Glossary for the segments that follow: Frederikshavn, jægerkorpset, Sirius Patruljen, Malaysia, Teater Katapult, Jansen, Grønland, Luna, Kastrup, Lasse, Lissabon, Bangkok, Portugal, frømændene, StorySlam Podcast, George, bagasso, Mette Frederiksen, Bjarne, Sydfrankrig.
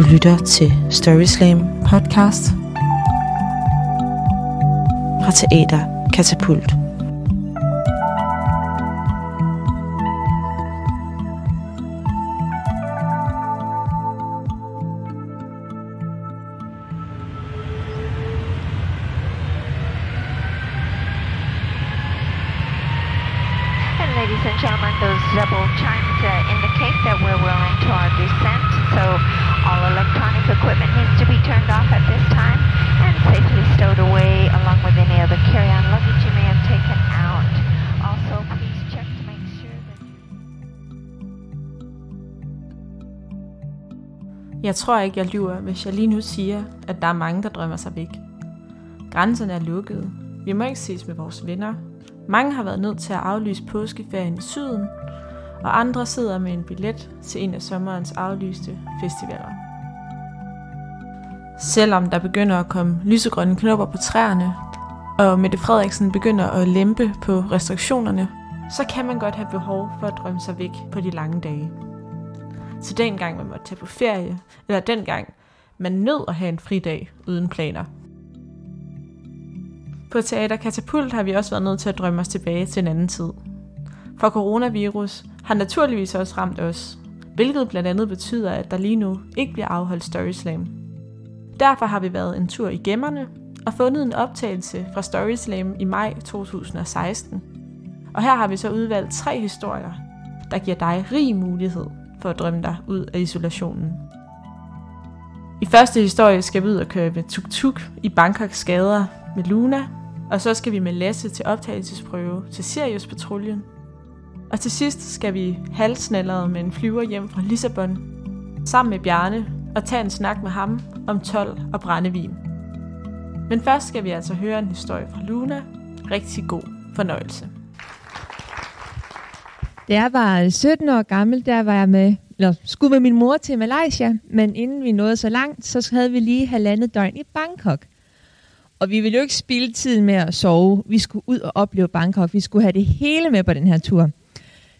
Du lytter til StorySlam Podcast fra Teater Katapult. Jeg tror ikke, jeg lyver, hvis jeg lige nu siger, at der er mange, der drømmer sig væk. Grænserne er lukkede. Vi må ikke ses med vores venner. Mange har været nødt til at aflyse påskeferien i syden, og andre sidder med en billet til en af sommerens aflyste festivaler. Selvom der begynder at komme lysegrønne knopper på træerne, og Mette Frederiksen begynder at lempe på restriktionerne, så kan man godt have behov for at drømme sig væk på de lange dage. Så dengang man måtte tage på ferie, eller dengang man nød at have en fridag uden planer. På Teater Katapult har vi også været nødt til at drømme os tilbage til en anden tid. For coronavirus har naturligvis også ramt os, hvilket blandt andet betyder, at der lige nu ikke bliver afholdt StorySlam. Derfor har vi været en tur i gemmerne og fundet en optagelse fra StorySlam i maj 2016. Og her har vi så udvalgt 3 historier, der giver dig rig mulighed for at drømme dig ud af isolationen. I første historie skal vi ud og køre med tuk-tuk i Bangkoks gader med Luna, og så skal vi med Lasse til optagelsesprøve til Sirius Patruljen. Og til sidst skal vi halvsnallerede med en flyver hjem fra Lissabon, sammen med Bjarne, og tage en snak med ham om tolv og brændevin. Men først skal vi altså høre en historie fra Luna. Rigtig god fornøjelse. Da jeg var 17 år gammel, der var jeg skulle med min mor til Malaysia, men inden vi nåede så langt, så havde vi lige halvandet døgn i Bangkok. Og vi ville jo ikke spilde tiden med at sove. Vi skulle ud og opleve Bangkok. Vi skulle have det hele med på den her tur.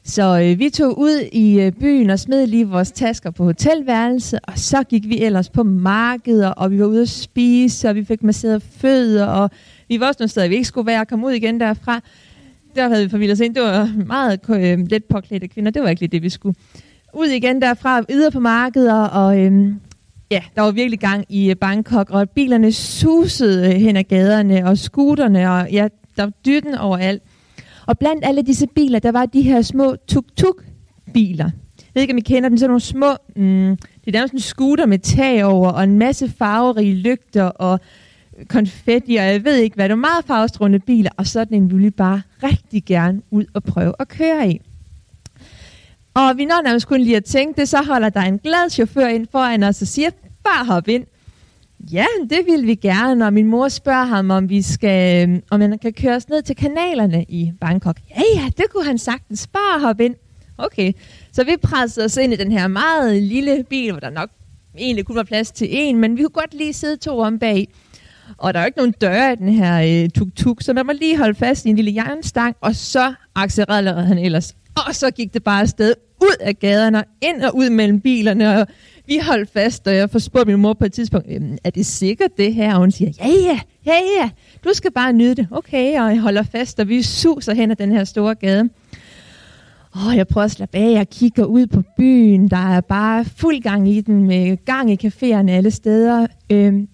Så vi tog ud i byen og smed lige vores tasker på hotelværelset, og så gik vi ellers på markeder, og vi var ude at spise, og vi fik masseret fødder, og vi var også nogle steder, vi ikke skulle være og komme ud igen derfra. Der havde vi forvildet os ind. Det var meget let påklædte kvinder. Det var ikke lige det, vi skulle. Ud igen derfra, yder på markeder, og der var virkelig gang i Bangkok, og bilerne susede hen ad gaderne, og scooterne, og ja, der var dyrten overalt. Og blandt alle disse biler, der var de her små tuk-tuk-biler. Jeg ved ikke, om I kender dem, så nogle små, det er sådan en scooter med tag over, og en masse farverige lygter, og konfetti, og jeg ved ikke hvad, det var meget farvestrålende biler, og sådan en ville vi bare rigtig gerne ud og prøve at køre i. Og vi når nærmest kun lige at tænke det, så holder der en glad chauffør ind foran os og siger, bare hop ind. Ja, det ville vi gerne, og min mor spørger ham, om han kan køre os ned til kanalerne i Bangkok. Ja, det kunne han sagtens, bare hop ind. Okay, så vi pressede os ind i den her meget lille bil, hvor der nok egentlig kun var plads til en, men vi kunne godt lige sidde 2 om bag. Og der er jo ikke nogen døre i den her tuk-tuk, så man må lige holde fast i en lille jernstang, og så accelererede han ellers. Og så gik det bare afsted ud af gaderne, og ind og ud mellem bilerne, og vi holdt fast, og jeg forspurgte min mor på et tidspunkt, er det sikkert det her? Og hun siger, ja, du skal bare nyde det. Okay, og jeg holder fast, og vi suser hen ad den her store gade. Jeg prøver at slappe af, jeg kigger ud på byen, der er bare fuld gang i den, med gang i caféerne alle steder.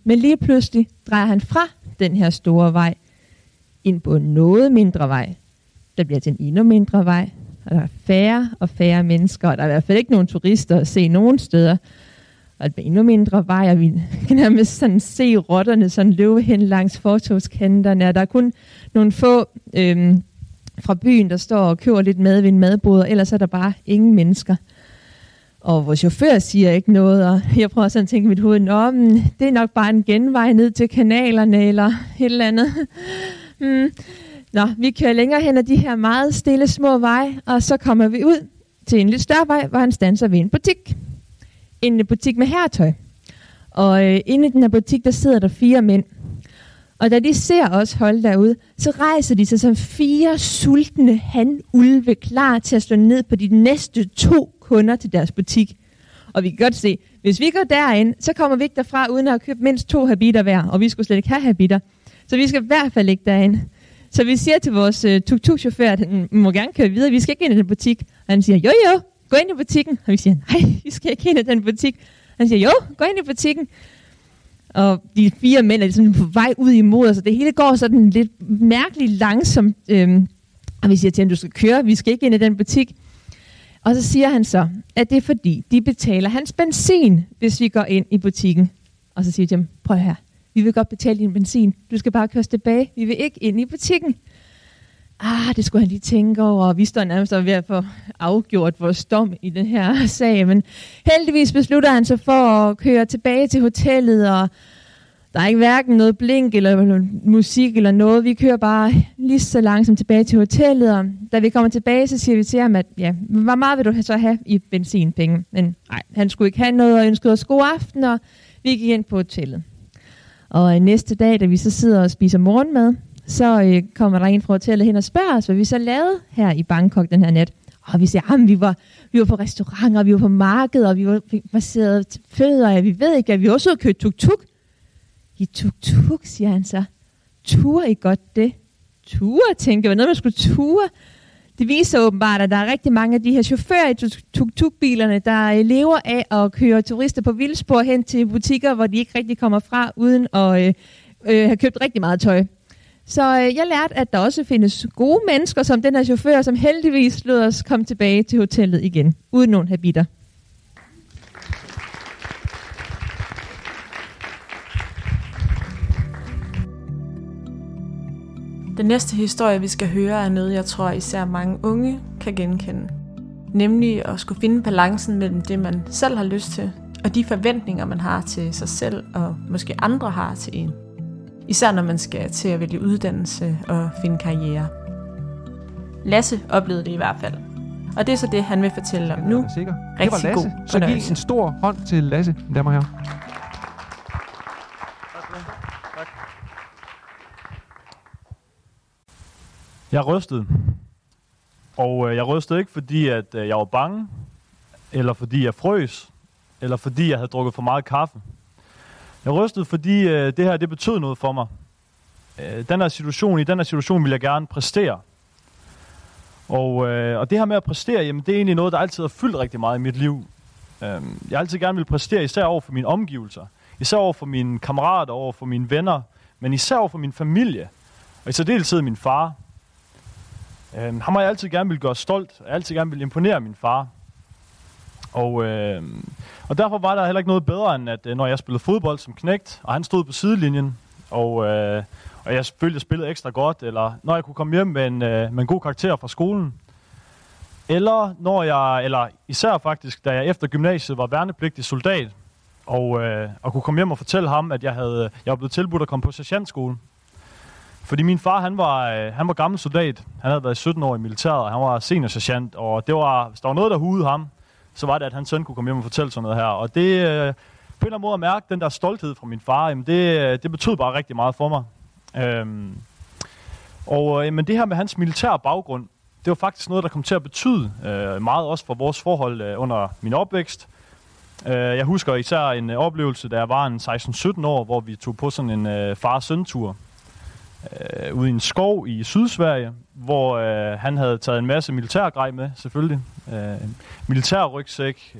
Men lige pludselig drejer han fra den her store vej ind på noget mindre vej. Der bliver til en endnu mindre vej, og der er færre og færre mennesker, og der er i hvert fald ikke nogen turister at se nogen steder. Og der bliver endnu mindre vej, og vi kan nærmest sådan se rotterne sådan løbe hen langs fortovskanterne, og der er kun nogle få fra byen, der står og køber lidt mad ved en madbod, og ellers er der bare ingen mennesker. Og vores chauffør siger ikke noget, og jeg prøver sådan at tænke i mit hoved, det er nok bare en genvej ned til kanalerne, eller et eller andet. Nå, vi kører længere hen ad de her meget stille små veje, og så kommer vi ud til en lidt større vej, hvor han standser ved en butik. En butik med herretøj. Og inde i den her butik, der sidder der 4 mænd. Og da de ser os holde derude, så rejser de sig som 4 sultne hanulve, klar til at slå ned på de næste 2 kunder til deres butik. Og vi kan godt se, Hvis vi går derind, så kommer vi ikke derfra uden at have købt mindst 2 habitter hver, og vi skulle slet ikke have habitter. Så vi skal i hvert fald ikke derind. Så vi siger til vores tuk-tuk-chauffør, at han må gerne køre videre, vi skal ikke ind i den butik. Og han siger, jo, gå ind i butikken. Og vi siger, nej, vi skal ikke ind i den butik. Og han siger, jo, gå ind i butikken. Og de 4 mænd er sådan på vej ud imod os, og det hele går sådan lidt mærkeligt langsomt. Og vi siger til ham, du skal køre, vi skal ikke ind i den butik. Og så siger han så, at det er fordi, de betaler hans benzin, hvis vi går ind i butikken. Og så siger de, jamen, prøv her, vi vil godt betale din benzin, du skal bare køre os tilbage, vi vil ikke ind i butikken. Det skulle han lige tænke over, og vi står nærmest ved at få afgjort vores dom i den her sag. Men heldigvis beslutter han sig for at køre tilbage til hotellet, og der er ikke hverken noget blink eller musik eller noget. Vi kører bare lige så langsomt tilbage til hotellet, og da vi kommer tilbage, så siger vi til ham, at ja, hvor meget vil du så have i benzinpenge? Men nej, han skulle ikke have noget og ønskede os god aften, og vi gik ind på hotellet. Og næste dag, da vi så sidder og spiser morgenmad, så kommer der en fra hotellet hen og spørger os, hvad vi så lavede her i Bangkok den her nat. Og vi siger, at vi var på restauranter, vi var på markedet, og vi var masseret fødder, og vi ved ikke, at vi også havde kørt tuk-tuk. I tuk-tuk, siger han så. Ture I godt det? Ture, tænkte jeg. Noget, man skulle ture. Det viser åbenbart, at der er rigtig mange af de her chauffører i tuk-tuk-bilerne, der lever af at køre turister på vildspor hen til butikker, hvor de ikke rigtig kommer fra, uden at have købt rigtig meget tøj. Så jeg lærte, at der også findes gode mennesker, som den her chauffør, som heldigvis lod os komme tilbage til hotellet igen, uden nogen habitter. Den næste historie, vi skal høre, er noget, jeg tror især mange unge kan genkende. Nemlig at skulle finde balancen mellem det, man selv har lyst til, og de forventninger, man har til sig selv, og måske andre har til en. Især når man skal til at vælge uddannelse og finde karriere. Lasse oplevede det i hvert fald. Og det er så det, han vil fortælle om nu. Rigtig det var Lasse, god så giv en stor hånd til Lasse, damer og herrer. Tak. Jeg rystede. Og jeg rystede ikke, fordi at jeg var bange, eller fordi jeg frøs, eller fordi jeg havde drukket for meget kaffe. Jeg rystede, fordi det her det betød noget for mig. I den her situation vil jeg gerne præstere. Og det her med at præstere, jamen, det er egentlig noget, der altid har fyldt rigtig meget i mit liv. Jeg har altid gerne vil præstere, især over for mine omgivelser. Især over for mine kammerater, over for mine venner, men især over for min familie. Og i særdeleshed min far. Ham har jeg altid gerne vil gøre stolt, og jeg altid gerne vil imponere min far. Og derfor var der heller ikke noget bedre, end at når jeg spillede fodbold som knægt, og han stod på sidelinjen, og jeg følte, jeg spillede ekstra godt, eller når jeg kunne komme hjem med en god karakter fra skolen, eller især faktisk, da jeg efter gymnasiet var værnepligtig soldat, og kunne komme hjem og fortælle ham, at jeg var blevet tilbudt at komme på sergeantskolen. Fordi min far, han var gammel soldat, han havde været 17 år i militæret, og han var seniorsergeant, og det var, hvis der var noget, der hudede ham, så var det, at hans søn kunne komme hjem og fortælle sådan noget her. Og det, på en eller anden måde at mærke den der stolthed fra min far, jamen det betød bare rigtig meget for mig. Men det her med hans militære baggrund, det var faktisk noget, der kom til at betyde meget også for vores forhold under min opvækst. Jeg husker især en oplevelse, da jeg var en 16-17 år, hvor vi tog på sådan en far-søn-tur ude i en skov i Sydsverige, hvor han havde taget en masse militærgrej med, selvfølgelig. Militærrygsæk,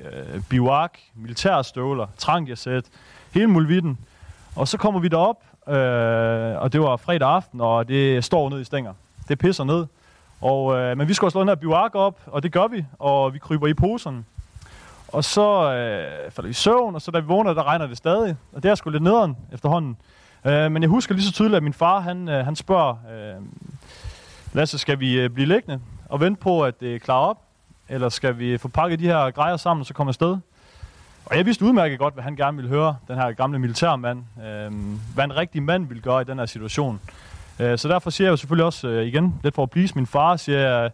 biwak, militærstøvler, trankjasæt, hele mulvitten. Og så kommer vi derop, og det var fredag aften, og det står ned i stænger. Det pisser ned. Men vi skulle slå den her biwak op, og det gør vi, og vi kryber i poserne. Og så falder vi i søvn, og så da vi vågner, der regner det stadig. Og det er sgu lidt nederen efterhånden. Men jeg husker lige så tydeligt, at min far han spørger, Lasse, skal vi blive liggende og vente på, at det klarer op? Eller skal vi få pakket de her grejer sammen, og så komme afsted? Og jeg vidste udmærket godt, hvad han gerne ville høre, den her gamle militærmand. Hvad en rigtig mand ville gøre i den her situation. Så derfor siger jeg jo selvfølgelig også igen, lidt for at please min far, siger jeg,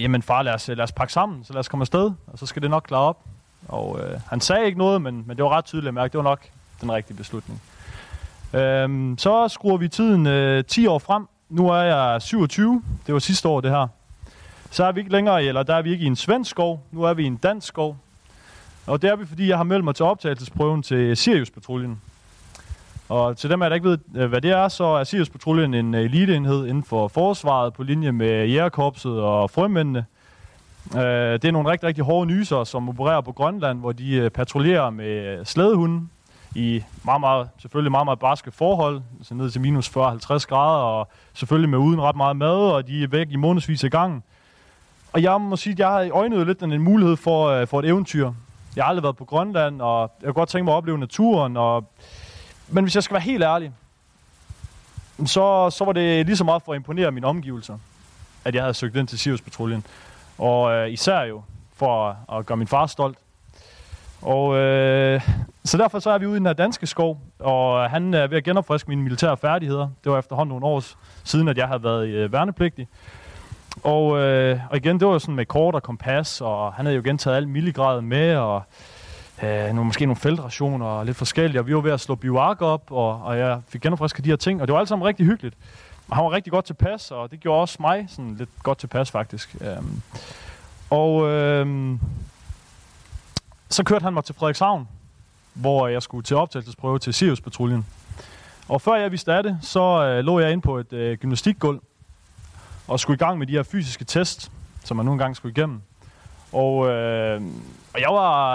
jamen far, lad os pakke sammen, så lad os komme afsted, og så skal det nok klare op. Han sagde ikke noget, men det var ret tydeligt at mærke, det var nok den rigtige beslutning. Så skruer vi tiden 10 år frem. Nu er jeg 27. Det var sidste år, det her. Så er vi ikke længere, eller der er vi ikke i en svensk skov. Nu er vi i en dansk skov. Og det er vi, fordi jeg har meldt mig til optagelsesprøven til Sirius Patruljen. Og til dem, jeg ikke ved, hvad det er, så er Sirius Patruljen en eliteenhed inden for forsvaret på linje med jægerkorpset og frømændene. Det er nogle rigtig, rigtig hårde nyser, som opererer på Grønland, hvor de patruljerer med slædehunde i meget, meget barske forhold, altså ned til minus 40-50 grader, og selvfølgelig med uden ret meget mad, og de er væk i månedsvis af gangen. Og jeg må sige, at jeg har øjnet lidt en mulighed for et eventyr. Jeg har aldrig været på Grønland, og jeg kunne godt tænke mig at opleve naturen, men hvis jeg skal være helt ærlig, så var det lige så meget for at imponere mine omgivelser, at jeg havde søgt ind til Sirius Patruljen. Og især jo for at gøre min far stolt. Og så derfor så er vi ude i den her danske skov, og han er ved at genopfriske mine militære færdigheder. Det var efterhånden nogle år siden, at jeg havde været værnepligtig. Og igen, det var jo sådan med kort og kompas, og han havde jo gentaget alt milligradet med, og måske nogle feltrationer og lidt forskellige, og vi var ved at slå bivark op, og jeg fik genopfrisket de her ting, og det var alt sammen rigtig hyggeligt. Og han var rigtig godt tilpas, og det gjorde også mig sådan lidt godt tilpas faktisk. Så kørte han mig til Frederikshavn, hvor jeg skulle til optagelsesprøve til Sirius Patruljen. Og før jeg vidste af det, så lå jeg inde på et gymnastikgulv, og skulle i gang med de her fysiske test, som man nogle gange skulle igennem. Og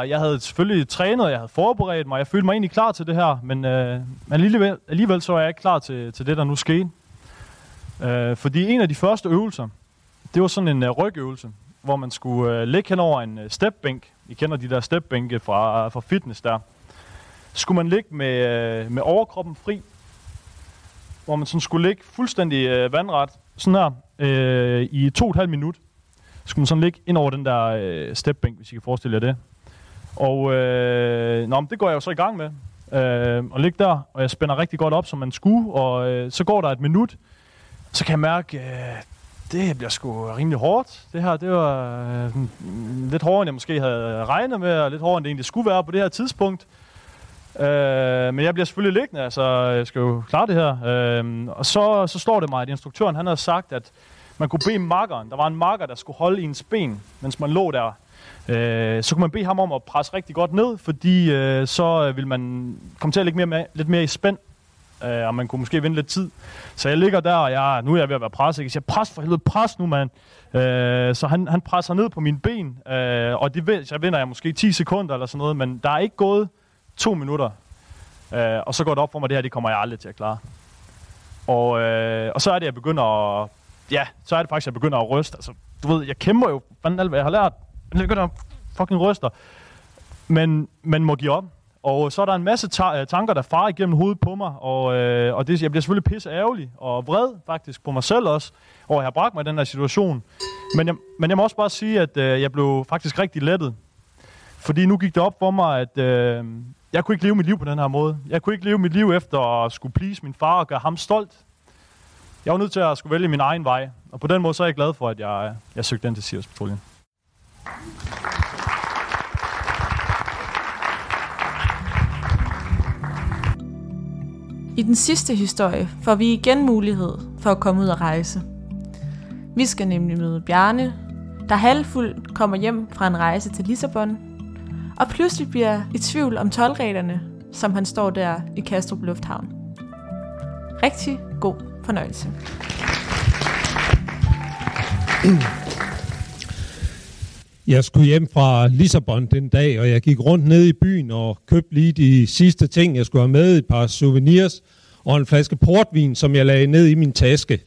jeg havde selvfølgelig trænet, jeg havde forberedt mig, jeg følte mig egentlig klar til det her, men alligevel så var jeg ikke klar til det, der nu skete. Fordi en af de første øvelser, det var sådan en rygøvelse, hvor man skulle ligge henover en stepbænk. I kender de der stepbænke fra fitness der. Skulle man ligge med overkroppen fri, hvor man sådan skulle ligge fuldstændig vandret, sådan her, i 2,5 minut. Skulle man sådan ligge ind over den der stepbænk, hvis I kan forestille jer det. Og det går jeg jo så i gang med. Og ligge der, og jeg spænder rigtig godt op, som man skulle, og så går der et minut. Så kan jeg mærke, det bliver sgu rimelig hårdt. Det her, det var lidt hårdere, end jeg måske havde regnet med, og lidt hårdere, end det egentlig skulle være på det her tidspunkt. Men jeg bliver selvfølgelig liggende, altså jeg skal jo klare det her. Og så slår det mig, at instruktøren han havde sagt, at man kunne bede makkeren. Der var en makker, der skulle holde ens ben, mens man lå der. Så kunne man bede ham om at presse rigtig godt ned, fordi så ville man komme til at ligge lidt mere i spænd. Og man kunne måske vinde lidt tid. Så jeg ligger der, og nu er jeg ved at være presset. Jeg siger, pres for helvede, pres nu, mand. Så han presser ned på mine ben, og så vinder jeg måske 10 sekunder eller sådan noget, men der er ikke gået 2 minutter. Og så går det op for mig, det her, det kommer jeg aldrig til at klare. Og så er det, jeg begynder at... Ja, så er det faktisk, jeg begynder at ryste. Altså, du ved, jeg kæmper jo fanden alt, hvad jeg har lært. Jeg begynder at fucking ryste. Men man må give op. Og så er der en masse tanker, der farer igennem hovedet på mig, og jeg bliver selvfølgelig pisse ærgerlig og vred faktisk på mig selv også, og jeg har bragt mig i den her situation. Men jeg må også bare sige, at jeg blev faktisk rigtig lettet. Fordi nu gik det op for mig, at jeg kunne ikke leve mit liv på den her måde. Jeg kunne ikke leve mit liv efter at skulle please min far og gøre ham stolt. Jeg var nødt til at skulle vælge min egen vej, og på den måde så er jeg glad for, at jeg søgte den til Sirius Patruljen. I den sidste historie får vi igen mulighed for at komme ud og rejse. Vi skal nemlig møde Bjarne, der halvfuld kommer hjem fra en rejse til Lissabon, og pludselig bliver i tvivl om toldreglerne, som han står der i Kastrup Lufthavn. Rigtig god fornøjelse. Jeg skulle hjem fra Lissabon den dag, og jeg gik rundt ned i byen og købte lige de sidste ting, jeg skulle have med, et par souvenirs og en flaske portvin, som jeg lagde ned i min taske.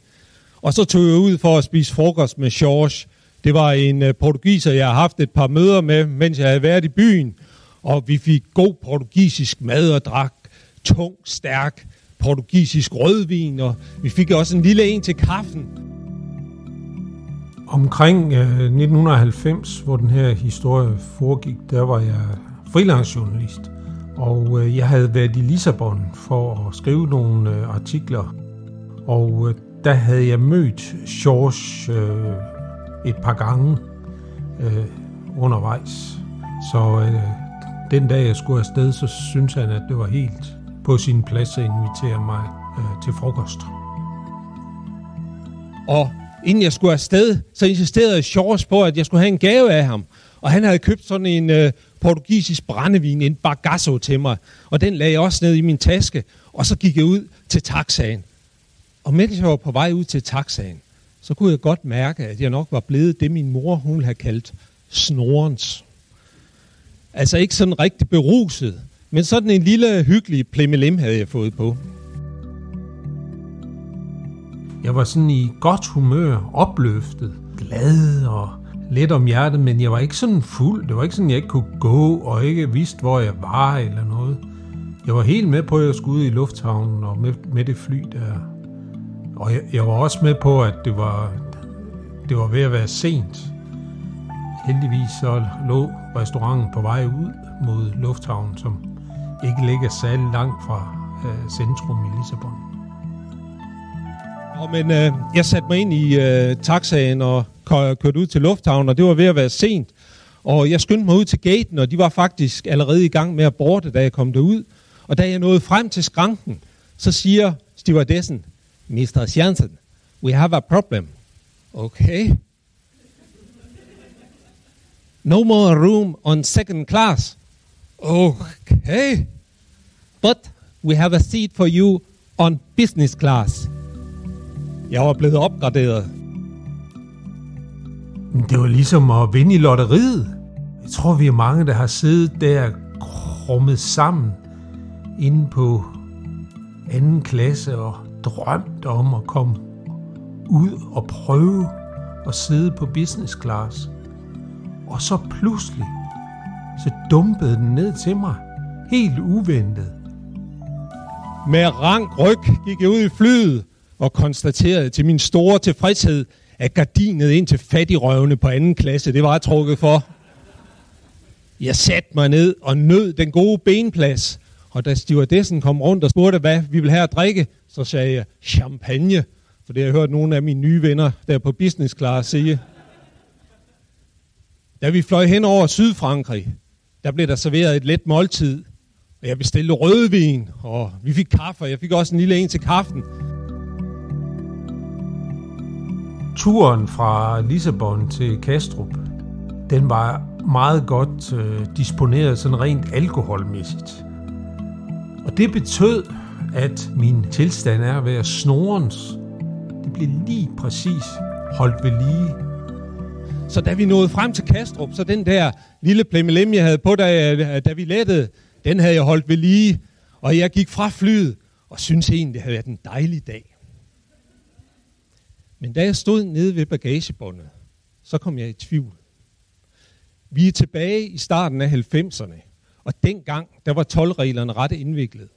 Og så tog jeg ud for at spise frokost med George. Det var en portugiser, jeg har haft et par møder med, mens jeg havde været i byen. Og vi fik god portugisisk mad og drak tung, stærk portugisisk rødvin, og vi fik også en lille en til kaffen. Omkring 1990, hvor den her historie foregik, der var jeg freelancejournalist, og jeg havde været i Lissabon for at skrive nogle artikler, og der havde jeg mødt George et par gange undervejs, så den dag jeg skulle afsted, så syntes han, at det var helt på sin plads at invitere mig til frokost. Og inden jeg skulle afsted, så insisterede George på, at jeg skulle have en gave af ham. Og han havde købt sådan en portugisisk brændevin, en bagasso til mig. Og den lagde jeg også ned i min taske. Og så gik jeg ud til taxaen. Og mens jeg var på vej ud til taxaen, så kunne jeg godt mærke, at jeg nok var blevet det, min mor hun havde kaldt snorens. Altså ikke sådan rigtig beruset, men sådan en lille hyggelig plimmelim havde jeg fået på. Jeg var sådan i godt humør, opløftet, glad og let om hjertet, men jeg var ikke sådan fuld. Det var ikke sådan, jeg ikke kunne gå og ikke vidste, hvor jeg var eller noget. Jeg var helt med på, at jeg skulle ud i lufthavnen og med det fly der. Og jeg var også med på, at det var ved at være sent. Heldigvis så lå restauranten på vej ud mod lufthavnen, som ikke ligger særlig langt fra centrum i Lissabon. Men jeg satte mig ind i taxaen og kørte ud til lufthavnen, og det var ved at være sent. Og jeg skyndte mig ud til gaten, og de var faktisk allerede i gang med at borte, da jeg kom derud. Og da jeg nåede frem til skranken, så siger stewardessen, Mr. Jansen, we have a problem. Okay. No more room on second class. Okay. But we have a seat for you on business class. Jeg var blevet opgraderet. Det var ligesom at vinde i lotteriet. Jeg tror, vi er mange, der har siddet der krummet sammen inde på anden klasse og drømt om at komme ud og prøve at sidde på business class. Og så pludselig, så dumpede den ned til mig. Helt uventet. Med rank ryg gik jeg ud i flyet og konstaterede til min store tilfredshed, at gardinet ind til fattigrøvene på anden klasse, det var jeg trukket for. Jeg satte mig ned og nød den gode benplads. Og da stewardessen kom rundt og spurgte, hvad vi ville have at drikke, så sagde jeg champagne. For det har jeg hørt nogle af mine nye venner, der på business class sige. Da vi fløj hen over Sydfrankrig, der blev der serveret et let måltid. Og jeg bestilte rødvin, og vi fik kaffe, og jeg fik også en lille en til kaffen. Turen fra Lissabon til Kastrup, den var meget godt disponeret sådan rent alkoholmæssigt. Og det betød, at min tilstand er ved at snorens. Det blev lige præcis holdt ved lige. Så da vi nåede frem til Kastrup, så den der lille plemmelem, jeg havde på, da vi lettede, den havde jeg holdt ved lige. Og jeg gik fra flyet og syntes egentlig, det havde været en dejlig dag. Men da jeg stod nede ved bagagebåndet, så kom jeg i tvivl. Vi er tilbage i starten af 90'erne, og dengang der var toldreglerne ret indviklet.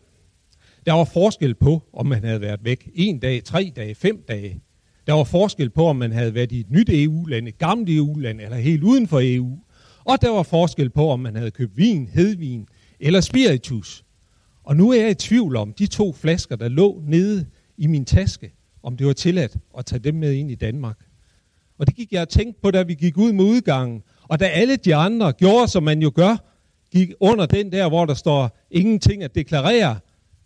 Der var forskel på, om man havde været væk 1 dag, 3 dage, 5 dage. Der var forskel på, om man havde været i et nyt EU-land, et gammelt EU-land eller helt uden for EU. Og der var forskel på, om man havde købt vin, hedvin eller spiritus. Og nu er jeg i tvivl om de 2 flasker, der lå nede i min taske, om det var tilladt at tage dem med ind i Danmark. Og det gik jeg og tænkte på, da vi gik ud med udgangen. Og da alle de andre gjorde, som man jo gør, gik under den der, hvor der står ingenting at deklarere,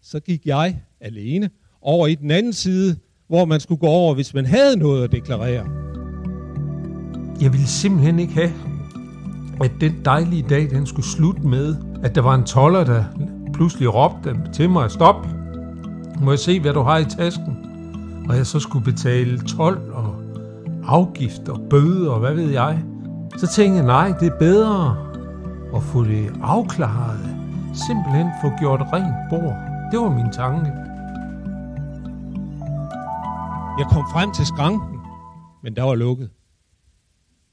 så gik jeg alene over i den anden side, hvor man skulle gå over, hvis man havde noget at deklarere. Jeg ville simpelthen ikke have, at den dejlige dag, den skulle slutte med, at der var en tolder, der pludselig råbte til mig, stop, må jeg se, hvad du har i tasken? Og jeg så skulle betale told og afgift og bøde og hvad ved jeg. Så tænkte jeg, nej, det er bedre at få det afklaret. Simpelthen få gjort rent bord. Det var min tanke. Jeg kom frem til skranken, men der var lukket.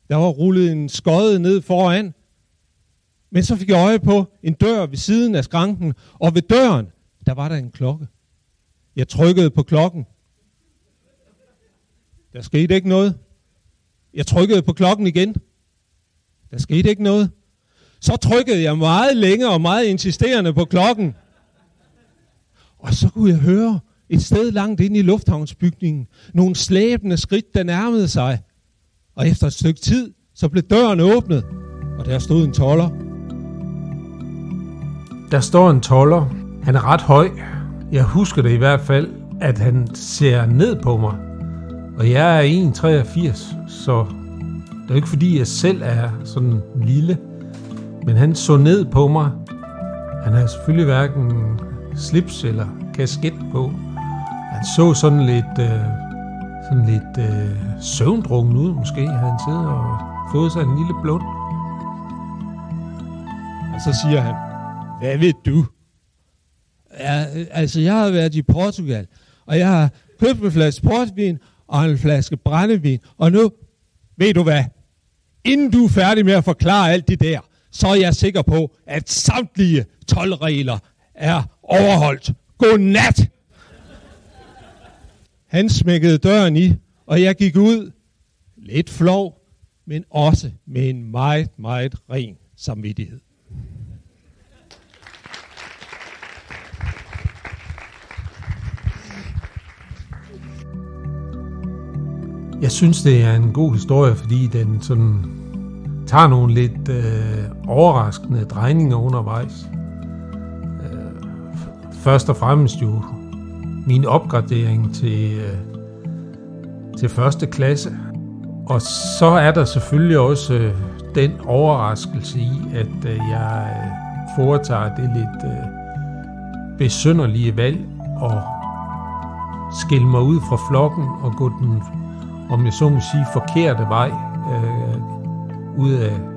Der var rullet en skodde ned foran. Men så fik jeg øje på en dør ved siden af skranken, og ved døren, der var der en klokke. Jeg trykkede på klokken. Der skete ikke noget. Jeg trykkede på klokken igen. Der skete ikke noget. Så trykkede jeg meget længe og meget insisterende på klokken. Og så kunne jeg høre et sted langt inde i lufthavnsbygningen nogle slæbende skridt, der nærmede sig. Og efter et stykke tid, så blev døren åbnet, og der stod en tolder. Der står en tolder. Han er ret høj. Jeg husker det i hvert fald, at han ser ned på mig. Og jeg er 1,83, så er jo ikke fordi, jeg selv er sådan lille, men han så ned på mig. Han havde selvfølgelig hverken slips eller kasket på. Han så sådan lidt søvndrukken ud, måske havde han siddet og fået sig en lille blund. Og så siger han, hvad ved du? Ja, altså, jeg har været i Portugal, og jeg har købt en flaske portvin og en flaske brændevin, og nu, ved du hvad, inden du er færdig med at forklare alt det der, så er jeg sikker på, at samtlige 12 regler er overholdt. Godnat! Han smækkede døren i, og jeg gik ud, lidt flov, men også med en meget, meget ren samvittighed. Jeg synes, det er en god historie, fordi den sådan tager nogle lidt overraskende drejninger undervejs. Først og fremmest jo min opgradering til første klasse. Og så er der selvfølgelig også den overraskelse i, at jeg foretager det lidt besynderlige valg og skille mig ud fra flokken og gå den, om jeg så må sige, forkerte vej ud af